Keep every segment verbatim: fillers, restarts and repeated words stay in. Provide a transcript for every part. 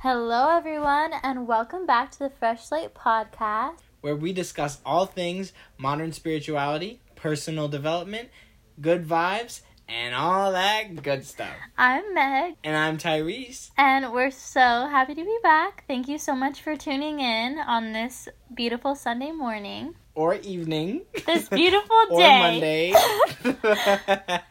Hello everyone, and welcome back to the Fresh Slate Podcast, where we discuss all things modern spirituality, personal development, good vibes, and all that good stuff. I'm Meg. And I'm Tyrese. And we're so happy to be back. Thank you so much for tuning in on this beautiful Sunday morning. Or evening. This beautiful day. Or Monday.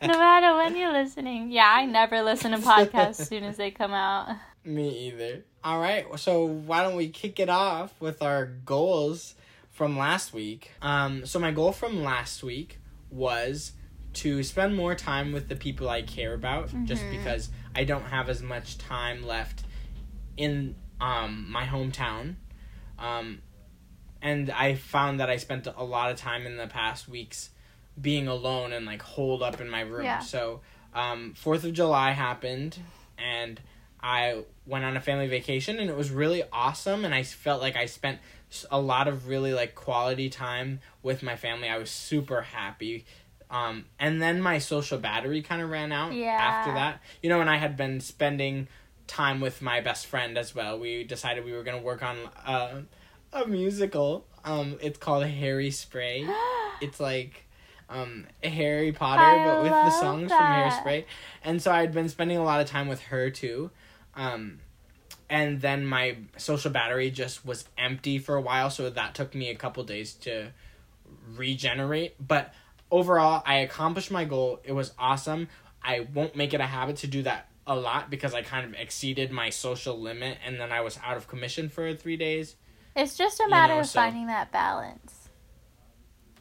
No matter when you're listening. Yeah, I never listen to podcasts as soon as they come out. Me either. All right, so why don't we kick it off with our goals from last week. Um, so my goal from last week was to spend more time with the people I care about, mm-hmm. just because I don't have as much time left in um my hometown. Um, and I found that I spent a lot of time in the past weeks being alone and like holed up in my room. Yeah. So um, fourth of July happened, and I went on a family vacation, and it was really awesome, and I felt like I spent a lot of really like quality time with my family. I was super happy. Um, and then my social battery kind of ran out yeah. after that. You know, and I had been spending time with my best friend as well. We decided we were going to work on uh, a musical. Um, it's called Hairspray. It's like Um, Harry Potter, I but with the songs that. from Hairspray. And so I'd been spending a lot of time with her too. Um, and then my social battery just was empty for a while, so that took me a couple days to regenerate. But overall, I accomplished my goal. It was awesome. I won't make it a habit to do that a lot, because I kind of exceeded my social limit, and then I was out of commission for three days. It's just a matter you know, of so. finding that balance.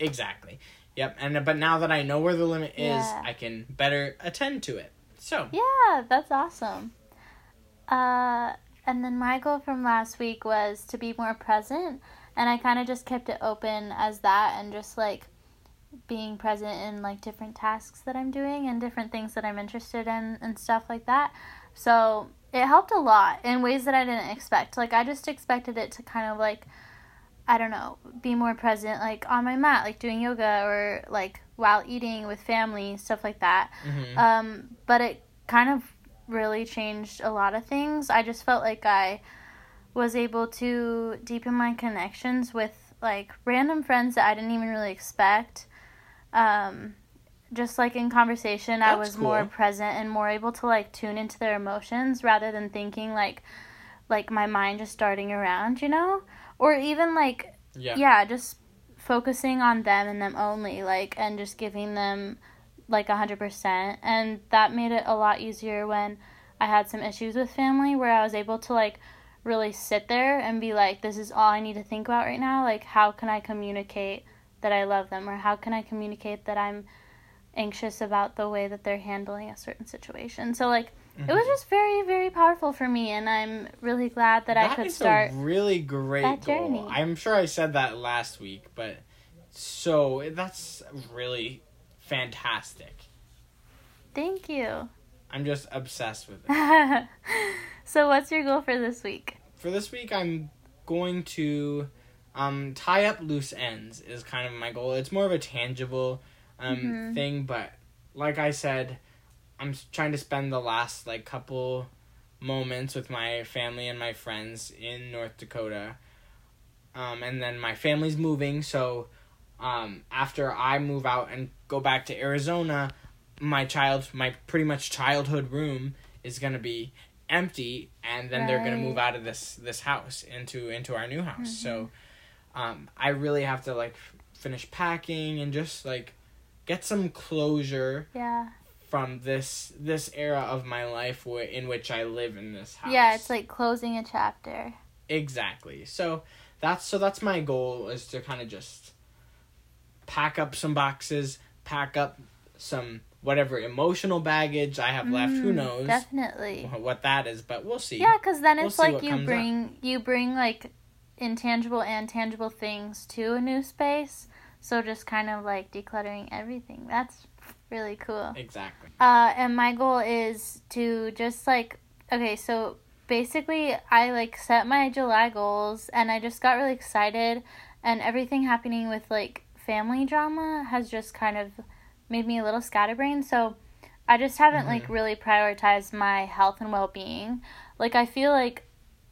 Exactly. Yep, and but now that I know where the limit is, yeah. I can better attend to it. So yeah, that's awesome. Uh, and then my goal from last week was to be more present, and I kind of just kept it open as that, and just like being present in like different tasks that I'm doing and different things that I'm interested in and stuff like that. So it helped a lot in ways that I didn't expect. Like I just expected it to kind of like, I don't know, be more present, like, on my mat, like, doing yoga or, like, while eating with family, stuff like that. Mm-hmm. Um, but it kind of really changed a lot of things. I just felt like I was able to deepen my connections with, like, random friends that I didn't even really expect. Um, just, like, in conversation, That's I was cool. more present and more able to, like, tune into their emotions rather than thinking, like, like, my mind just darting around, you know? Or even, like, yeah. yeah, just focusing on them and them only, like, and just giving them, like, one hundred percent. And that made it a lot easier when I had some issues with family, where I was able to, like, really sit there and be like, this is all I need to think about right now. Like, how can I communicate that I love them? Or how can I communicate that I'm anxious about the way that they're handling a certain situation? So, like, it was just very, very powerful for me, and I'm really glad that, that I could start. That is a really great that journey. Goal. I'm sure I said that last week, but so that's really fantastic. Thank you. I'm just obsessed with it. So what's your goal for this week? For this week, I'm going to um, tie up loose ends is kind of my goal. It's more of a tangible um, mm-hmm. thing, but like I said, I'm trying to spend the last, like, couple moments with my family and my friends in North Dakota. Um, and then my family's moving, so um, after I move out and go back to Arizona, my child, my pretty much childhood room is going to be empty, and then right. they're going to move out of this, this house into, into our new house. Mm-hmm. So um, I really have to, like, f- finish packing and just, like, get some closure. Yeah. From this this era of my life w- in which I live in this house. Yeah, it's like closing a chapter. Exactly. So that's so that's my goal, is to kind of just pack up some boxes, pack up some whatever emotional baggage I have mm, left. Who knows? Definitely. What that is, but we'll see. Yeah, because then it's we'll like you bring up. you bring like intangible and tangible things to a new space. So just kind of like decluttering everything. That's really cool. Exactly. Uh, and my goal is to just, like, okay, so basically I, like, set my July goals, and I just got really excited, and everything happening with, like, family drama has just kind of made me a little scatterbrained, so I just haven't, mm-hmm. like, really prioritized my health and well-being. Like, I feel like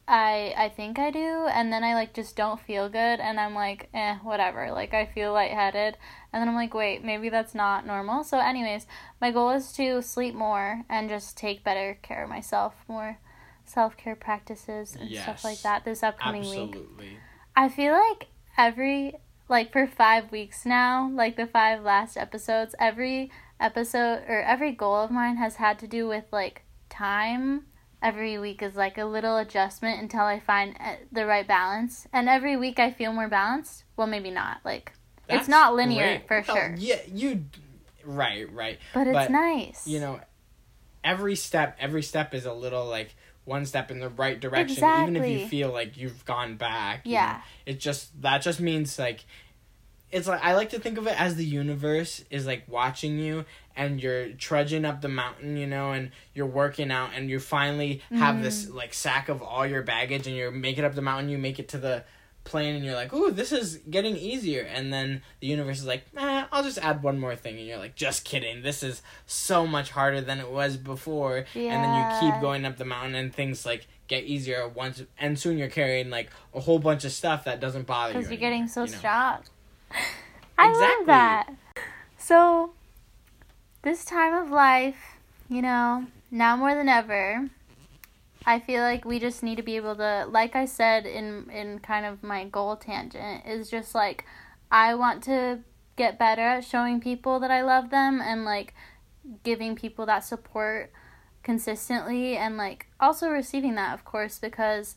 I I think I do, and then I, like, just don't feel good, and I'm like, eh, whatever, like, I feel lightheaded, and then I'm like, wait, maybe that's not normal. So anyways, my goal is to sleep more and just take better care of myself, more self-care practices and yes, stuff like that this upcoming absolutely. week. I feel like every, like, for five weeks now, like, the five last episodes, every episode, or every goal of mine has had to do with, like, time. Every week is like a little adjustment until I find the right balance. And every week I feel more balanced. Well, maybe not. Like, That's it's not linear great. for no, sure. Yeah, you, right, right. But, but it's nice. You know, every step, every step is a little, like, one step in the right direction. Exactly. Even if you feel like you've gone back. Yeah. You know, it just, that just means, like, it's like, I like to think of it as the universe is, like, watching you, and you're trudging up the mountain, you know, and you're working out, and you finally have mm. this, like, sack of all your baggage, and you're making up the mountain, you make it to the plane, and you're like, ooh, this is getting easier. And then the universe is like, eh, I'll just add one more thing. And you're like, just kidding. This is so much harder than it was before. Yeah. And then you keep going up the mountain, and things, like, get easier once, and soon you're carrying, like, a whole bunch of stuff that doesn't bother you. Because you're anymore, getting so you know? strong. I exactly. love that. So, this time of life, you know, now more than ever, I feel like we just need to be able to, like I said in, in kind of my goal tangent, is just, like, I want to get better at showing people that I love them, and, like, giving people that support consistently, and, like, also receiving that, of course, because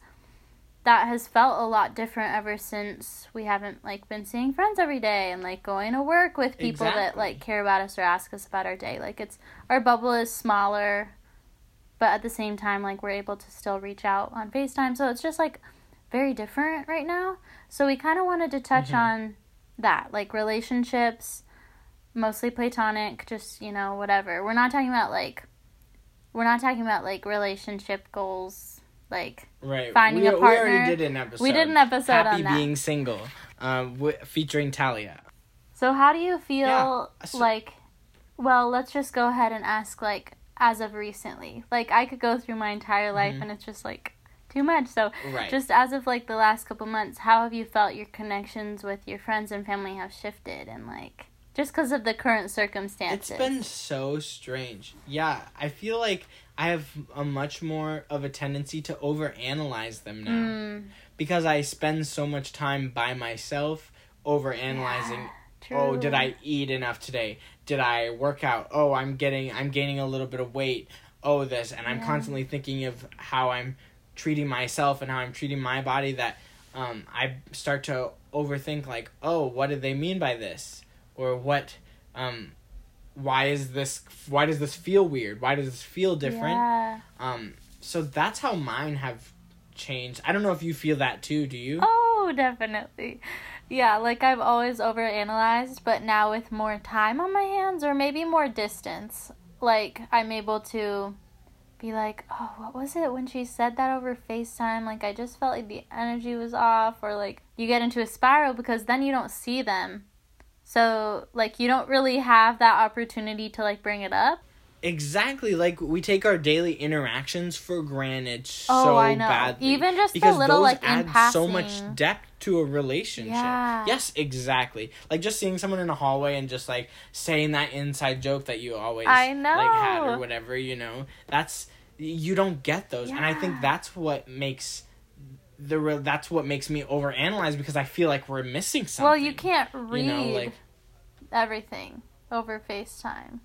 that has felt a lot different ever since we haven't, like, been seeing friends every day, and, like, going to work with people exactly. that, like, care about us or ask us about our day. Like, it's, our bubble is smaller, but at the same time, like, we're able to still reach out on FaceTime. So it's just, like, very different right now. So we kind of wanted to touch mm-hmm. on that, like, relationships, mostly platonic, just, you know, whatever. We're not talking about, like, we're not talking about, like, relationship goals, like, right. finding we, a partner. We already did an episode. We did an episode Happy on that. Happy Being Single, um, w- featuring Talia. So how do you feel, yeah, so- like, well, let's just go ahead and ask, like, as of recently. Like, I could go through my entire life mm-hmm. and it's just, like, too much. So right. just as of, like, the last couple months, how have you felt your connections with your friends and family have shifted? And, like, just because of the current circumstances. It's been so strange. Yeah, I feel like I have a much more of a tendency to overanalyze them now mm. because I spend so much time by myself overanalyzing. Yeah, oh, did I eat enough today? Did I work out? Oh, I'm getting, I'm gaining a little bit of weight. Oh, this. And I'm yeah. constantly thinking of how I'm treating myself and how I'm treating my body, that um, I start to overthink, like, oh, what did they mean by this? Or what, um... why is this, why does this feel weird? Why does this feel different? Yeah. Um, so that's how mine have changed. I don't know if you feel that too, do you? Oh, definitely. Yeah, like, I've always overanalyzed, but now with more time on my hands, or maybe more distance, like, I'm able to be like, oh, what was it when she said that over FaceTime? Like, I just felt like the energy was off, or, like, you get into a spiral because then you don't see them. So, like, you don't really have that opportunity to, like, bring it up. Exactly. Like, we take our daily interactions for granted oh, so I know. badly. Even just the little, like, in passing. Because those add so much depth to a relationship. Yeah. Yes, exactly. Like, just seeing someone in a hallway and just, like, saying that inside joke that you always, I know. like, had or whatever, you know. That's, you don't get those. Yeah. And I think that's what makes... The re- that's what makes me overanalyze, because I feel like we're missing something. Well, you can't read you know, like, everything over FaceTime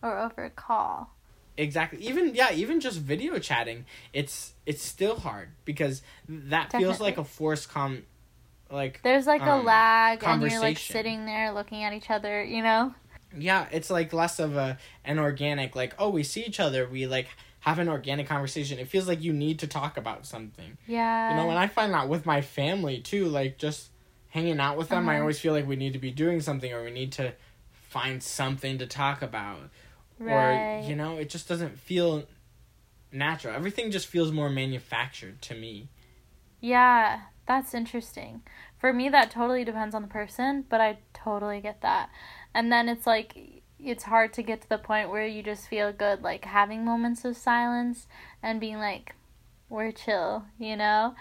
or over a call. Exactly. Even yeah, even just video chatting, it's it's still hard, because that Definitely. feels like a forced com, like there's like um, a lag, and you're like sitting there looking at each other, you know. Yeah, it's like less of a an organic, like, oh, we see each other, we like. have an organic conversation. It feels like you need to talk about something. Yeah. You know, and I find that with my family, too. Like, just hanging out with them, uh-huh. I always feel like we need to be doing something, or we need to find something to talk about. Right. Or, you know, it just doesn't feel natural. Everything just feels more manufactured to me. Yeah, that's interesting. For me, that totally depends on the person, but I totally get that. And then it's like... it's hard to get to the point where you just feel good, like, having moments of silence and being like, we're chill, you know?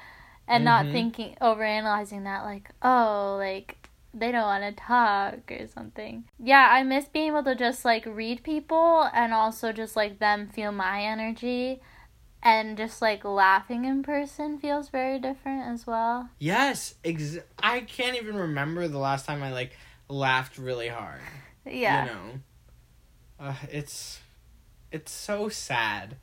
And mm-hmm. not thinking, overanalyzing that, like, oh, like, they don't want to talk or something. Yeah, I miss being able to just, like, read people and also just, like, them feel my energy. And just, like, laughing in person feels very different as well. Yes. Ex- I can't even remember the last time I, like, laughed really hard. Yeah. You know? Uh, it's, it's so sad.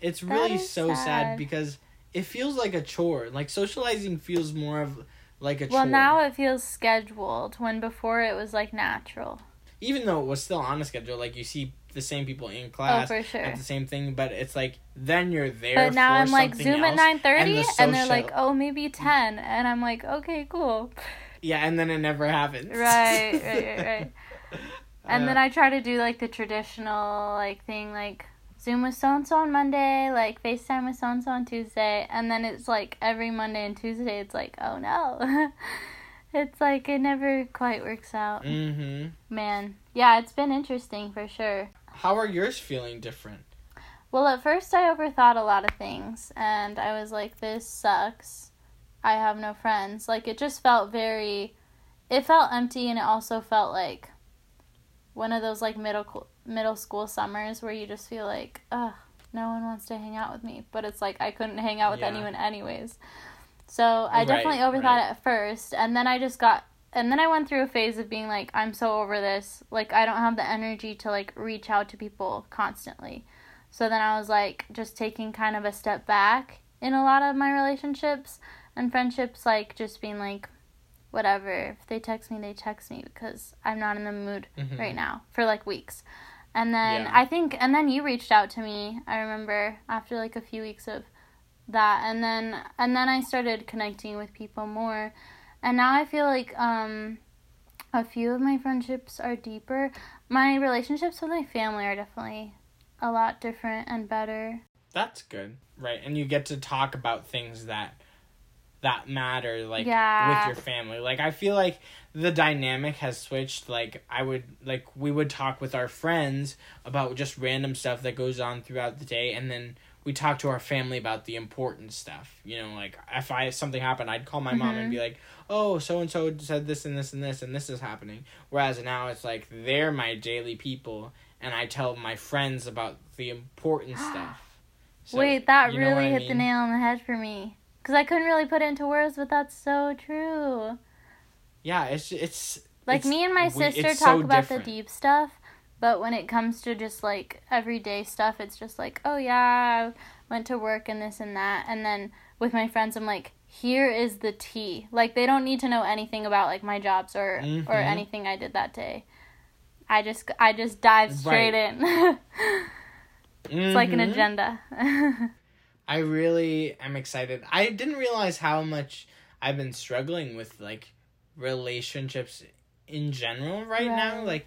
It's really so sad. sad because it feels like a chore. Like, socializing feels more of, like, a well, chore. Well, now it feels scheduled, when before it was, like, natural. Even though it was still on a schedule, like, you see the same people in class oh, for sure. at the same thing, but it's like then you're there. But now for I'm like Zoom else, at nine thirty and, the social... and they're like, oh, maybe ten, and I'm like, okay, cool. Yeah, and then it never happens. Right, right, right, right. And uh, then I try to do like the traditional like thing, like Zoom with so and so on Monday, like FaceTime with so and so on Tuesday, and then it's like every Monday and Tuesday, it's like, oh no. It's like it never quite works out. Mm-hmm. Man, yeah, it's been interesting for sure. How are yours feeling different? Well, at first I overthought a lot of things, and I was like, this sucks. I have no friends. Like, it just felt very, it felt empty, and it also felt like one of those, like, middle, middle school summers where you just feel like, ugh, no one wants to hang out with me. But it's like I couldn't hang out with yeah. anyone anyways. So I right, definitely overthought right. it at first, and then I just got... And then I went through a phase of being like, I'm so over this. Like, I don't have the energy to, like, reach out to people constantly. So then I was, like, just taking kind of a step back in a lot of my relationships and friendships, like, just being like, whatever. If they text me, they text me because I'm not in the mood mm-hmm. right now for, like, weeks. And then yeah. I think... And then you reached out to me, I remember, after, like, a few weeks of that. And then, and then I started connecting with people more. And now I feel like um, a few of my friendships are deeper. My relationships with my family are definitely a lot different and better. That's good. Right. And you get to talk about things that that matter, like, yeah. with your family. Like, I feel like the dynamic has switched. Like, I would, like, we would talk with our friends about just random stuff that goes on throughout the day. And then we talk to our family about the important stuff. You know, like, if I something happened, I'd call my mm-hmm. mom and be like, oh, so-and-so said this and this and this, and this is happening. Whereas now it's like, they're my daily people, and I tell my friends about the important stuff. So, wait, that you know really hit mean? the nail on the head for me. Because I couldn't really put it into words, but that's so true. Yeah, it's... it's like, it's, me and my sister we, talk so about different. the deep stuff. But when it comes to just, like, everyday stuff, it's just like, oh, yeah, I went to work and this and that. And then with my friends, I'm like, here is the tea. Like, they don't need to know anything about, like, my jobs or, mm-hmm. or anything I did that day. I just I just dive straight right. in. It's mm-hmm. like an agenda. I really am excited. I didn't realize how much I've been struggling with, like, relationships in general right, right. now. Like...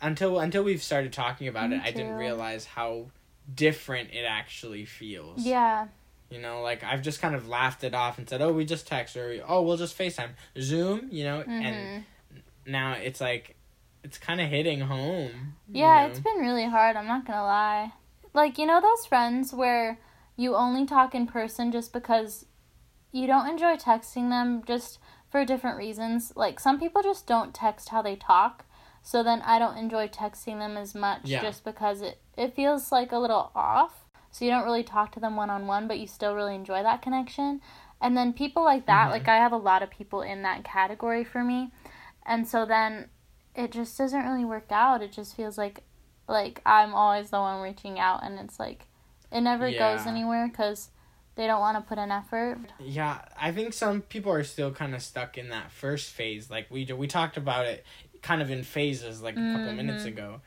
Until until we've started talking about Me it, too. I didn't realize how different it actually feels. Yeah. You know, like, I've just kind of laughed it off and said, oh, we just text, or, oh, we'll just FaceTime. Zoom, you know? Mm-hmm. And now it's, like, it's kind of hitting home. Yeah, you know? It's been really hard, I'm not going to lie. Like, you know those friends where you only talk in person just because you don't enjoy texting them just for different reasons? Like, some people just don't text how they talk. So then I don't enjoy texting them as much yeah. just because it, it feels like a little off. So you don't really talk to them one-on-one, but you still really enjoy that connection. And then people like that, mm-hmm. like I have a lot of people in that category for me. And so then it just doesn't really work out. It just feels like like I'm always the one reaching out, and it's like it never yeah. goes anywhere because they don't want to put in effort. Yeah, I think some people are still kind of stuck in that first phase. Like we we talked about it kind of in phases, like a couple mm-hmm. minutes ago,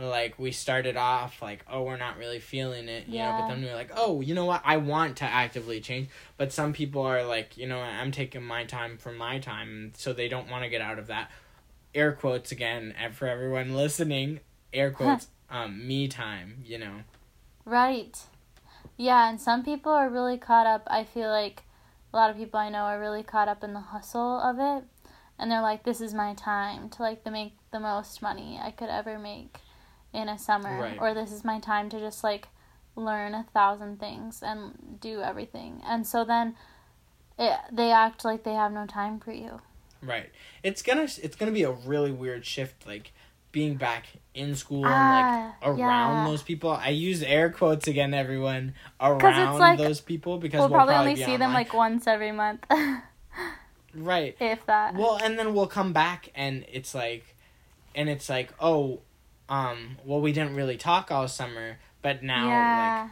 like we started off like, oh, we're not really feeling it, you yeah. know, but then we were like, oh, you know what, I want to actively change. But some people are like, you know, I'm taking my time for my time, so they don't want to get out of that, air quotes again, and for everyone listening, air quotes, um me time, you know. Right. Yeah. And some people are really caught up. I feel like a lot of people I know are really caught up in the hustle of it. And they're like, this is my time to, like, the make the most money I could ever make in a summer. Right. Or this is my time to just, like, learn a thousand things and do everything. And so then it, they act like they have no time for you. Right. It's gonna it's gonna be a really weird shift, like being back in school ah, and like around yeah. those people. I use air quotes again, everyone, around like, those people because we'll, we'll probably, probably only see online. them like once every month. Right. If that. Well, and then we'll come back and it's like and it's like, oh, um, well, we didn't really talk all summer, but now yeah.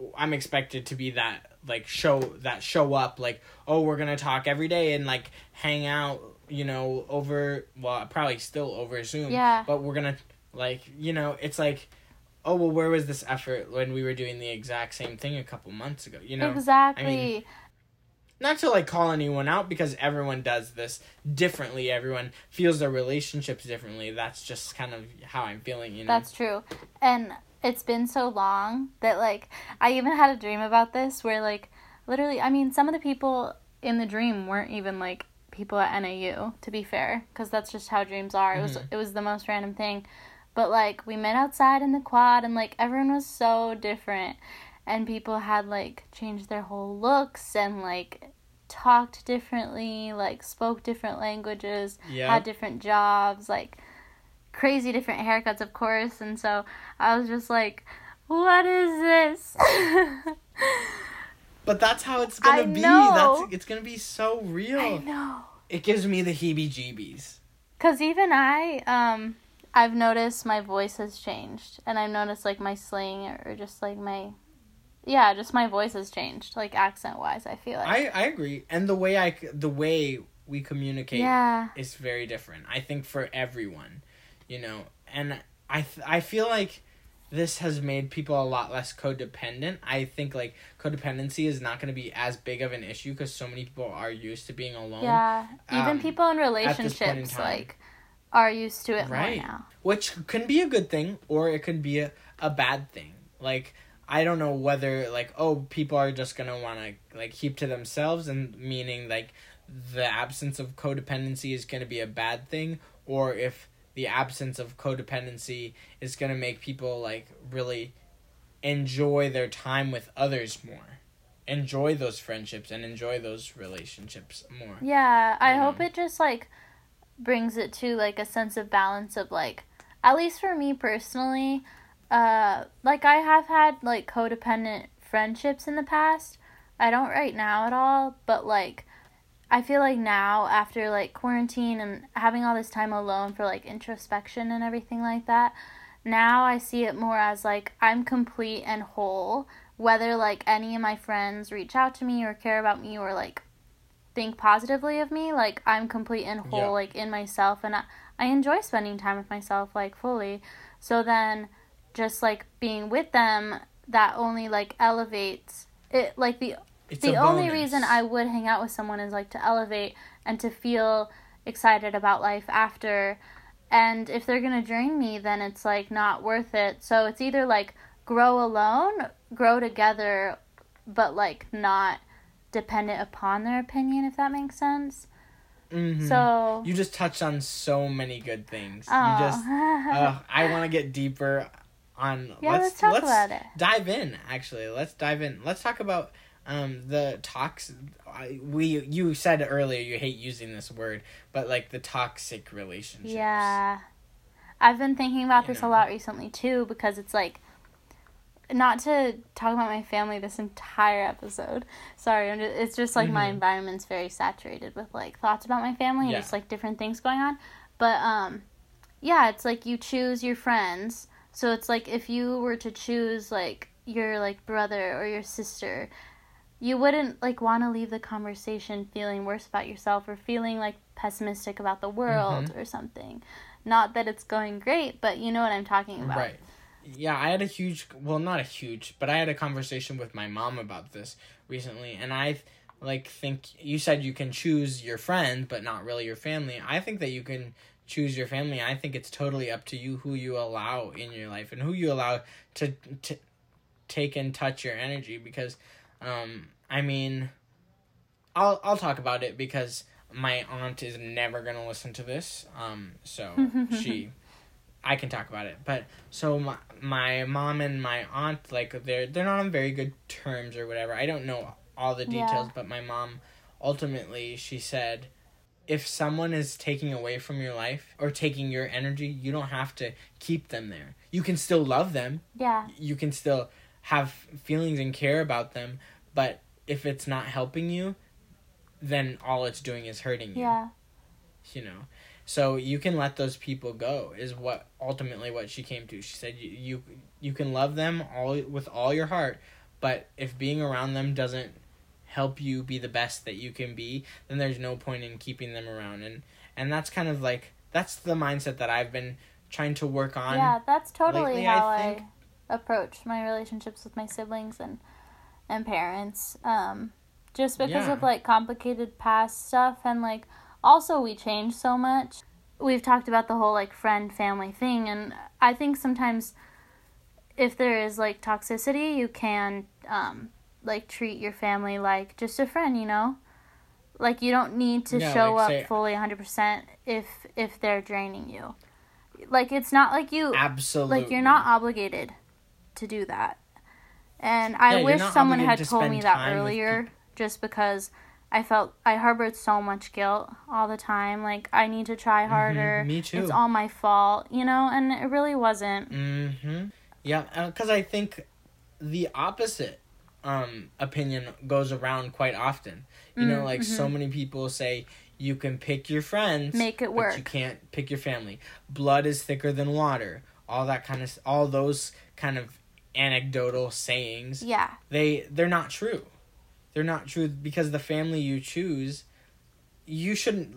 like I'm expected to be that like show that show up like, oh, we're gonna talk every day and like hang out, you know, over, well, probably still over Zoom. Yeah. But we're gonna, like, you know, it's like, oh, well, where was this effort when we were doing the exact same thing a couple months ago, you know? Exactly. I mean, not to, like, call anyone out because everyone does this differently. Everyone feels their relationships differently. That's just kind of how I'm feeling, you know? That's true. And it's been so long that, like, I even had a dream about this where, like, literally, I mean, some of the people in the dream weren't even, like, people at N A U, to be fair, because that's just how dreams are. It was mm-hmm. it was the most random thing, but like we met outside in the quad and like everyone was so different and people had like changed their whole looks and like talked differently, like spoke different languages, yep. had different jobs, like crazy different haircuts, of course. And so I was just like, what is this? But that's how it's going to be. That's, it's going to be so real. I know. It gives me the heebie-jeebies. Because even I, um, I've noticed my voice has changed. And I've noticed, like, my slang or just, like, my, yeah, just my voice has changed. Like, accent-wise, I feel like. I, I agree. And the way I, the way we communicate yeah. is very different. I think for everyone, you know. And I, th- I feel like... this has made people a lot less codependent. I think, like, codependency is not going to be as big of an issue because so many people are used to being alone. Yeah, even um, people in relationships, in like, are used to it right more now. Which can be a good thing or it could be a, a bad thing. Like, I don't know whether, like, oh, people are just going to want to, like, keep to themselves, and meaning, like, the absence of codependency is going to be a bad thing, or if... the absence of codependency is going to make people, like, really enjoy their time with others more. Enjoy those friendships and enjoy those relationships more. Yeah, I you hope know? It just, like, brings it to, like, a sense of balance of, like, at least for me personally, uh, like, I have had, like, codependent friendships in the past. I don't right now at all, but, like... I feel like now, after, like, quarantine and having all this time alone for, like, introspection and everything like that, now I see it more as, like, I'm complete and whole, whether, like, any of my friends reach out to me or care about me or, like, think positively of me, like, I'm complete and whole, yeah. like, in myself, and I, I enjoy spending time with myself, like, fully, so then just, like, being with them, that only, like, elevates it, like, the... It's the only reason I would hang out with someone is, like, to elevate and to feel excited about life after. And if they're going to drain me, then it's, like, not worth it. So it's either, like, grow alone, grow together, but, like, not dependent upon their opinion, if that makes sense. Mm-hmm. So you just touched on so many good things. Oh. You just, uh, I want to get deeper on. Yeah, let's, let's talk let's about it. Dive in, actually. Let's dive in. Let's talk about... Um, the tox, I, we you said earlier you hate using this word, but like the toxic relationships. Yeah, I've been thinking about you this know. a lot recently too, because it's like, not to talk about my family this entire episode. Sorry, I'm just, it's just like mm-hmm. my environment's very saturated with like thoughts about my family yeah. and just like different things going on. But um, yeah, it's like you choose your friends. So it's like if you were to choose like your like brother or your sister. You wouldn't, like, want to leave the conversation feeling worse about yourself or feeling, like, pessimistic about the world mm-hmm. or something. Not that it's going great, but you know what I'm talking about. Right. Yeah, I had a huge, well, not a huge, but I had a conversation with my mom about this recently. And I, like, think, you said you can choose your friend, but not really your family. I think that you can choose your family. I think it's totally up to you who you allow in your life and who you allow to, to take and touch your energy because... Um, I mean, I'll I'll talk about it because my aunt is never going to listen to this, um, so she, I can talk about it. But so my, my mom and my aunt, like, they're they're not on very good terms or whatever. I don't know all the details, yeah. but my mom, ultimately, she said, if someone is taking away from your life or taking your energy, you don't have to keep them there. You can still love them. Yeah. You can still have feelings and care about them, but if it's not helping you, then all it's doing is hurting you. Yeah. You know? So you can let those people go is what ultimately what she came to. She said you you, you can love them all with all your heart, but if being around them doesn't help you be the best that you can be, then there's no point in keeping them around. And and that's kind of like, that's the mindset that I've been trying to work on. Yeah, that's totally lately, how I, I approach my relationships with my siblings and and parents. Um, just because yeah. of like complicated past stuff, and like also, we change so much. We've talked about the whole, like, friend-family thing, and I think sometimes if there is, like, toxicity, you can, um, like, treat your family like just a friend, you know? Like, you don't need to no, show like, up say, fully one hundred percent if if they're draining you. Like, it's not like you... Absolutely. Like, you're not obligated to do that. And I yeah, wish someone had to told me that earlier, just because... I felt I harbored so much guilt all the time. Like, I need to try harder. Mm-hmm. Me too. It's all my fault, you know? And it really wasn't. Mm-hmm. Yeah, because I think the opposite um, opinion goes around quite often. You mm-hmm. know, like, mm-hmm. so many people say, you can pick your friends. Make it work. But you can't pick your family. Blood is thicker than water. All that kind of... All those kind of anecdotal sayings. Yeah. They, they're not true. They're not true because the family you choose, you shouldn't...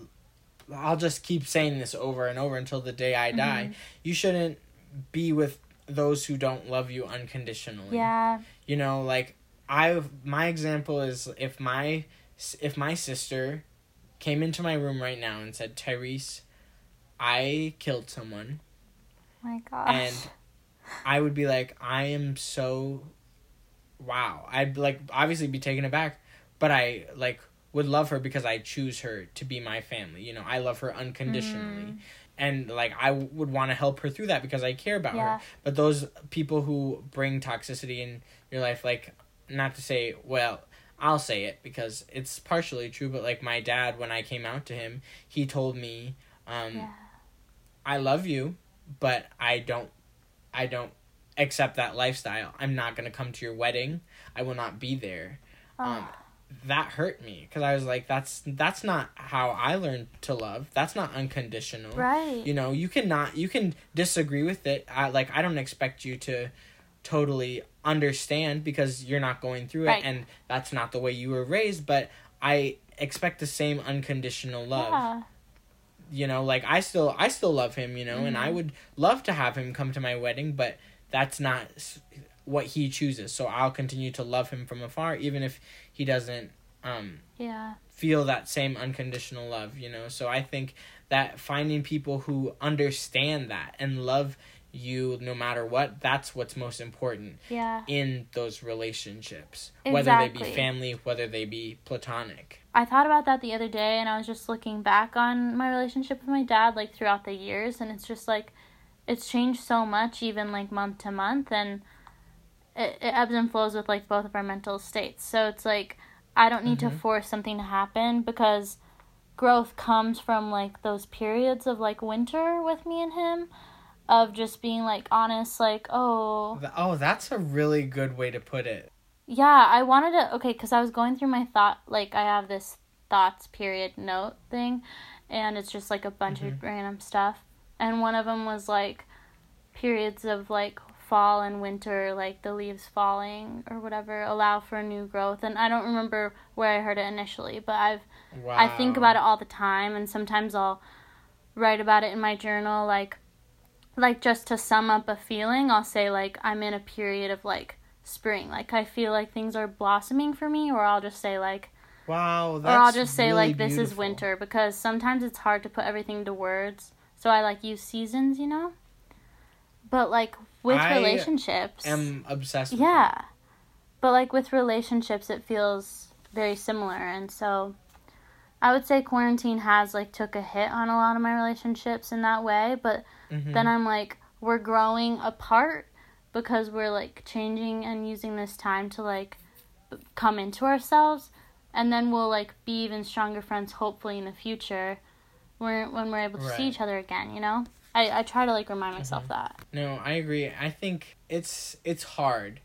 I'll just keep saying this over and over until the day I mm-hmm. die. You shouldn't be with those who don't love you unconditionally. Yeah. You know, like, I my example is if my if my sister came into my room right now and said, Tyrese, I killed someone. Oh my gosh. And I would be like, I am so... Wow, I'd like obviously be taken aback, but I like would love her because I choose her to be my family. You know, I love her unconditionally, mm. and like I w- would want to help her through that because I care about yeah. her. But those people who bring toxicity in your life, like, not to say, well, I'll say it because it's partially true. But like my dad, when I came out to him, he told me, um, yeah. "I love you, but I don't, I don't." accept that lifestyle. I'm not going to come to your wedding. I will not be there. Oh. Um, that hurt me because I was like, that's that's not how I learned to love. That's not unconditional. Right. You know, you cannot, you can disagree with it. I, like, I don't expect you to totally understand because you're not going through it. Right. And that's not the way you were raised, but I expect the same unconditional love. Yeah. You know, like, I still, I still love him, you know, mm-hmm. and I would love to have him come to my wedding, but that's not what he chooses. So I'll continue to love him from afar, even if he doesn't um, yeah. feel that same unconditional love, you know? So I think that finding people who understand that and love you no matter what, that's what's most important yeah. in those relationships, exactly. whether they be family, whether they be platonic. I thought about that the other day, and I was just looking back on my relationship with my dad, like, throughout the years, and it's just like, it's changed so much, even, like, month to month, and it, it ebbs and flows with, like, both of our mental states. So it's, like, I don't need mm-hmm. to force something to happen because growth comes from, like, those periods of, like, winter with me and him, of just being, like, honest, like, oh. Oh, that's a really good way to put it. Yeah, I wanted to, okay, because I was going through my thought, like, I have this thoughts period note thing, and it's just, like, a bunch mm-hmm. of random stuff. And one of them was, like, periods of, like, fall and winter, like, the leaves falling or whatever, allow for new growth. And I don't remember where I heard it initially, but I've, wow. I think about it all the time. And sometimes I'll write about it in my journal, like, like, just to sum up a feeling, I'll say, like, I'm in a period of, like, spring. Like, I feel like things are blossoming for me, or I'll just say, like, wow, that's or I'll just say, really like, this beautiful. Is winter, because sometimes it's hard to put everything to words. So I, like, use seasons, you know? But, like, with I relationships... I am obsessed with yeah. that. But, like, with relationships, it feels very similar. And so I would say quarantine has, like, took a hit on a lot of my relationships in that way. But mm-hmm. then I'm, like, we're growing apart, because we're, like, changing and using this time to, like, come into ourselves, and then we'll, like, be even stronger friends, hopefully, in the future when, when we're able to right. see each other again, you know? I, I try to, like, remind myself mm-hmm. that. No, I agree. I think it's it's hard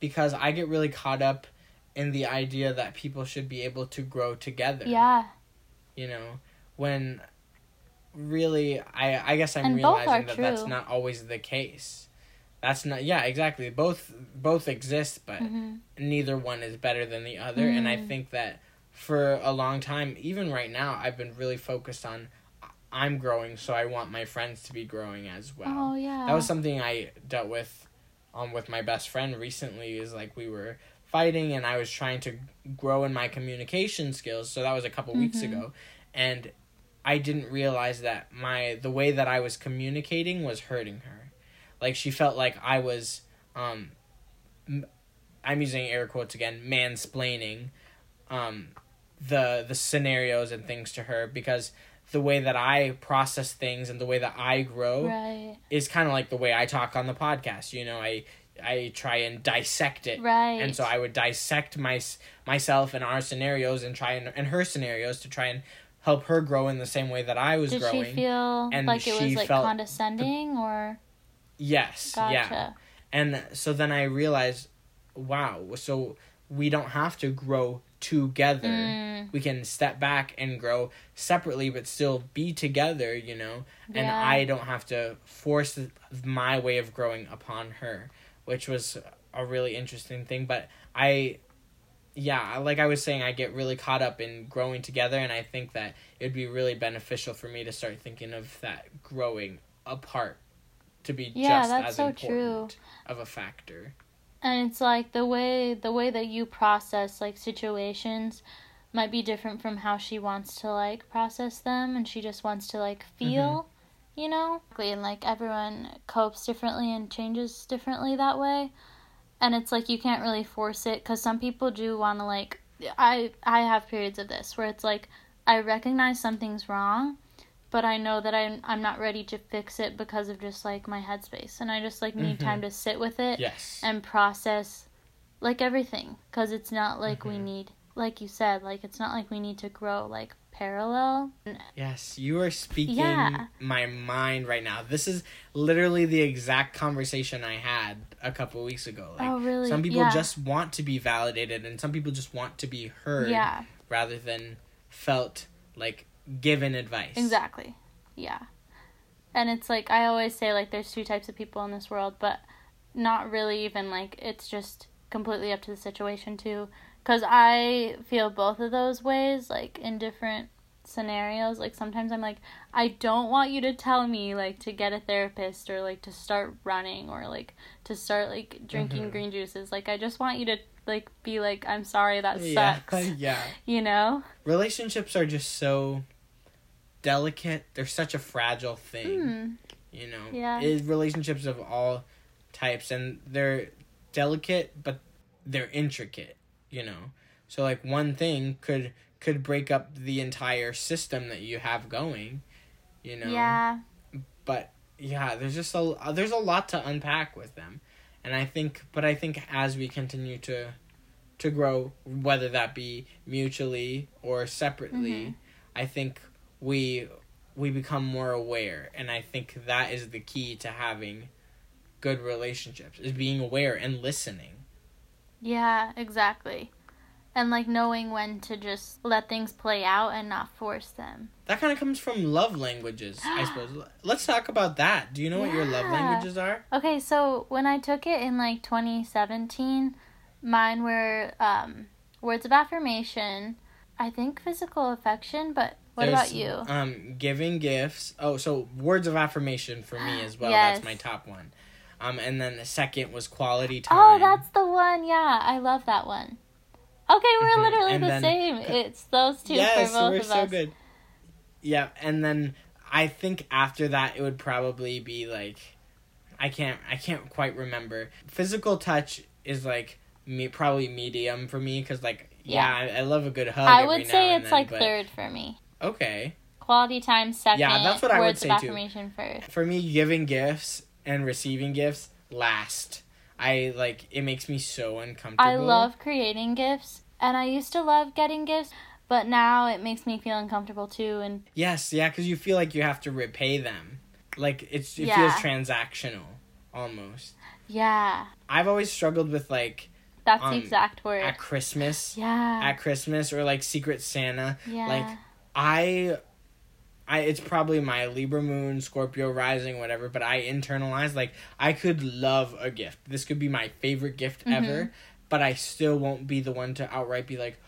because I get really caught up in the idea that people should be able to grow together. Yeah. You know, when really, I, I guess I'm and realizing that true. that's not always the case. That's not, yeah, exactly. Both both exist, but mm-hmm. neither one is better than the other. Mm. And I think that for a long time, even right now, I've been really focused on I'm growing, so I want my friends to be growing as well. Oh, yeah. That was something I dealt with um, with my best friend recently, is like we were fighting and I was trying to grow in my communication skills. So that was a couple mm-hmm. weeks ago. And I didn't realize that my the way that I was communicating was hurting her. Like, she felt like I was, um, m- I'm using air quotes again, mansplaining um, the the scenarios and things to her, because the way that I process things and the way that I grow right. is kind of like the way I talk on the podcast. You know, I I try and dissect it. Right. And so I would dissect my myself and our scenarios and try and, and her scenarios to try and help her grow in the same way that I was Did growing. Did she feel and like it was, like, condescending the- or... Yes, gotcha. yeah. And so then I realized, wow, so we don't have to grow together. Mm. We can step back and grow separately, but still be together, you know? Yeah. And I don't have to force my way of growing upon her, which was a really interesting thing. But I, yeah, like I was saying, I get really caught up in growing together, and I think that it'd be really beneficial for me to start thinking of that growing apart. To be yeah, just as so important true. Of a factor. And it's like the way the way that you process, like, situations might be different from how she wants to, like, process them, and she just wants to, like, feel, mm-hmm. you know? And, like, everyone copes differently and changes differently that way. And it's like you can't really force it, because some people do want to, like... I, I have periods of this where it's like I recognize something's wrong, but I know that I'm, I'm not ready to fix it because of just, like, my headspace. And I just, like, need mm-hmm. time to sit with it yes. and process, like, everything. Because it's not like mm-hmm. we need, like you said, like, it's not like we need to grow, like, parallel. Yes, you are speaking yeah. my mind right now. This is literally the exact conversation I had a couple weeks ago. Like, oh, really? Some people yeah. just want to be validated, and some people just want to be heard yeah. rather than felt, like... given advice. Exactly. Yeah. And it's like I always say, like, there's two types of people in this world, but not really even, like, it's just completely up to the situation too, because I feel both of those ways, like, in different scenarios. Like, sometimes I'm like, I don't want you to tell me, like, to get a therapist or, like, to start running or, like, to start, like, drinking mm-hmm. green juices. Like, I just want you to, like, be like, I'm sorry, that sucks. Yeah, yeah. You know? Relationships are just so delicate. They're such a fragile thing. Mm. You know? Yeah. It, relationships of all types, and they're delicate, but they're intricate, you know? So, like, one thing could could break up the entire system that you have going, you know? Yeah. But, yeah, there's just a, there's a lot to unpack with them. And I think, but I think as we continue to to grow, whether that be mutually or separately, mm-hmm. I think we we become more aware. And I think that is the key to having good relationships, is being aware and listening. Yeah, exactly. And, like, knowing when to just let things play out and not force them. That kind of comes from love languages, I suppose. Let's talk about that. Do you know yeah. what your love languages are? Okay, so when I took it in, like, twenty seventeen, mine were um, words of affirmation, I think physical affection, but what There's, about you? Um, giving gifts. Oh, so words of affirmation for me as well. Yes. That's my top one. Um, and then the second was quality time. Oh, that's the one. Yeah, I love that one. Okay, we're literally mm-hmm. the then, same. It's those two yes, for both of us. Yes, we're so good. Yeah, and then I think after that it would probably be like, I can't, I can't quite remember. Physical touch is like me, probably medium for me, because, like, yeah, yeah I, I love a good hug. I every would say now it's then, like but... third for me. Okay. Quality time second. Yeah, that's what I would say too. Words of affirmation first. For me, giving gifts and receiving gifts last. I, like, it makes me so uncomfortable. I love creating gifts, and I used to love getting gifts, but now it makes me feel uncomfortable, too. And Yes, yeah, because you feel like you have to repay them. Like, it's it yeah. feels transactional, almost. Yeah. I've always struggled with, like... That's um, the exact word. At Christmas. Yeah. At Christmas, or, like, Secret Santa. Yeah. Like, I... I, it's probably my Libra moon, Scorpio rising, whatever, but I internalize, like, I could love a gift. This could be my favorite gift mm-hmm. ever, but I still won't be the one to outright be like,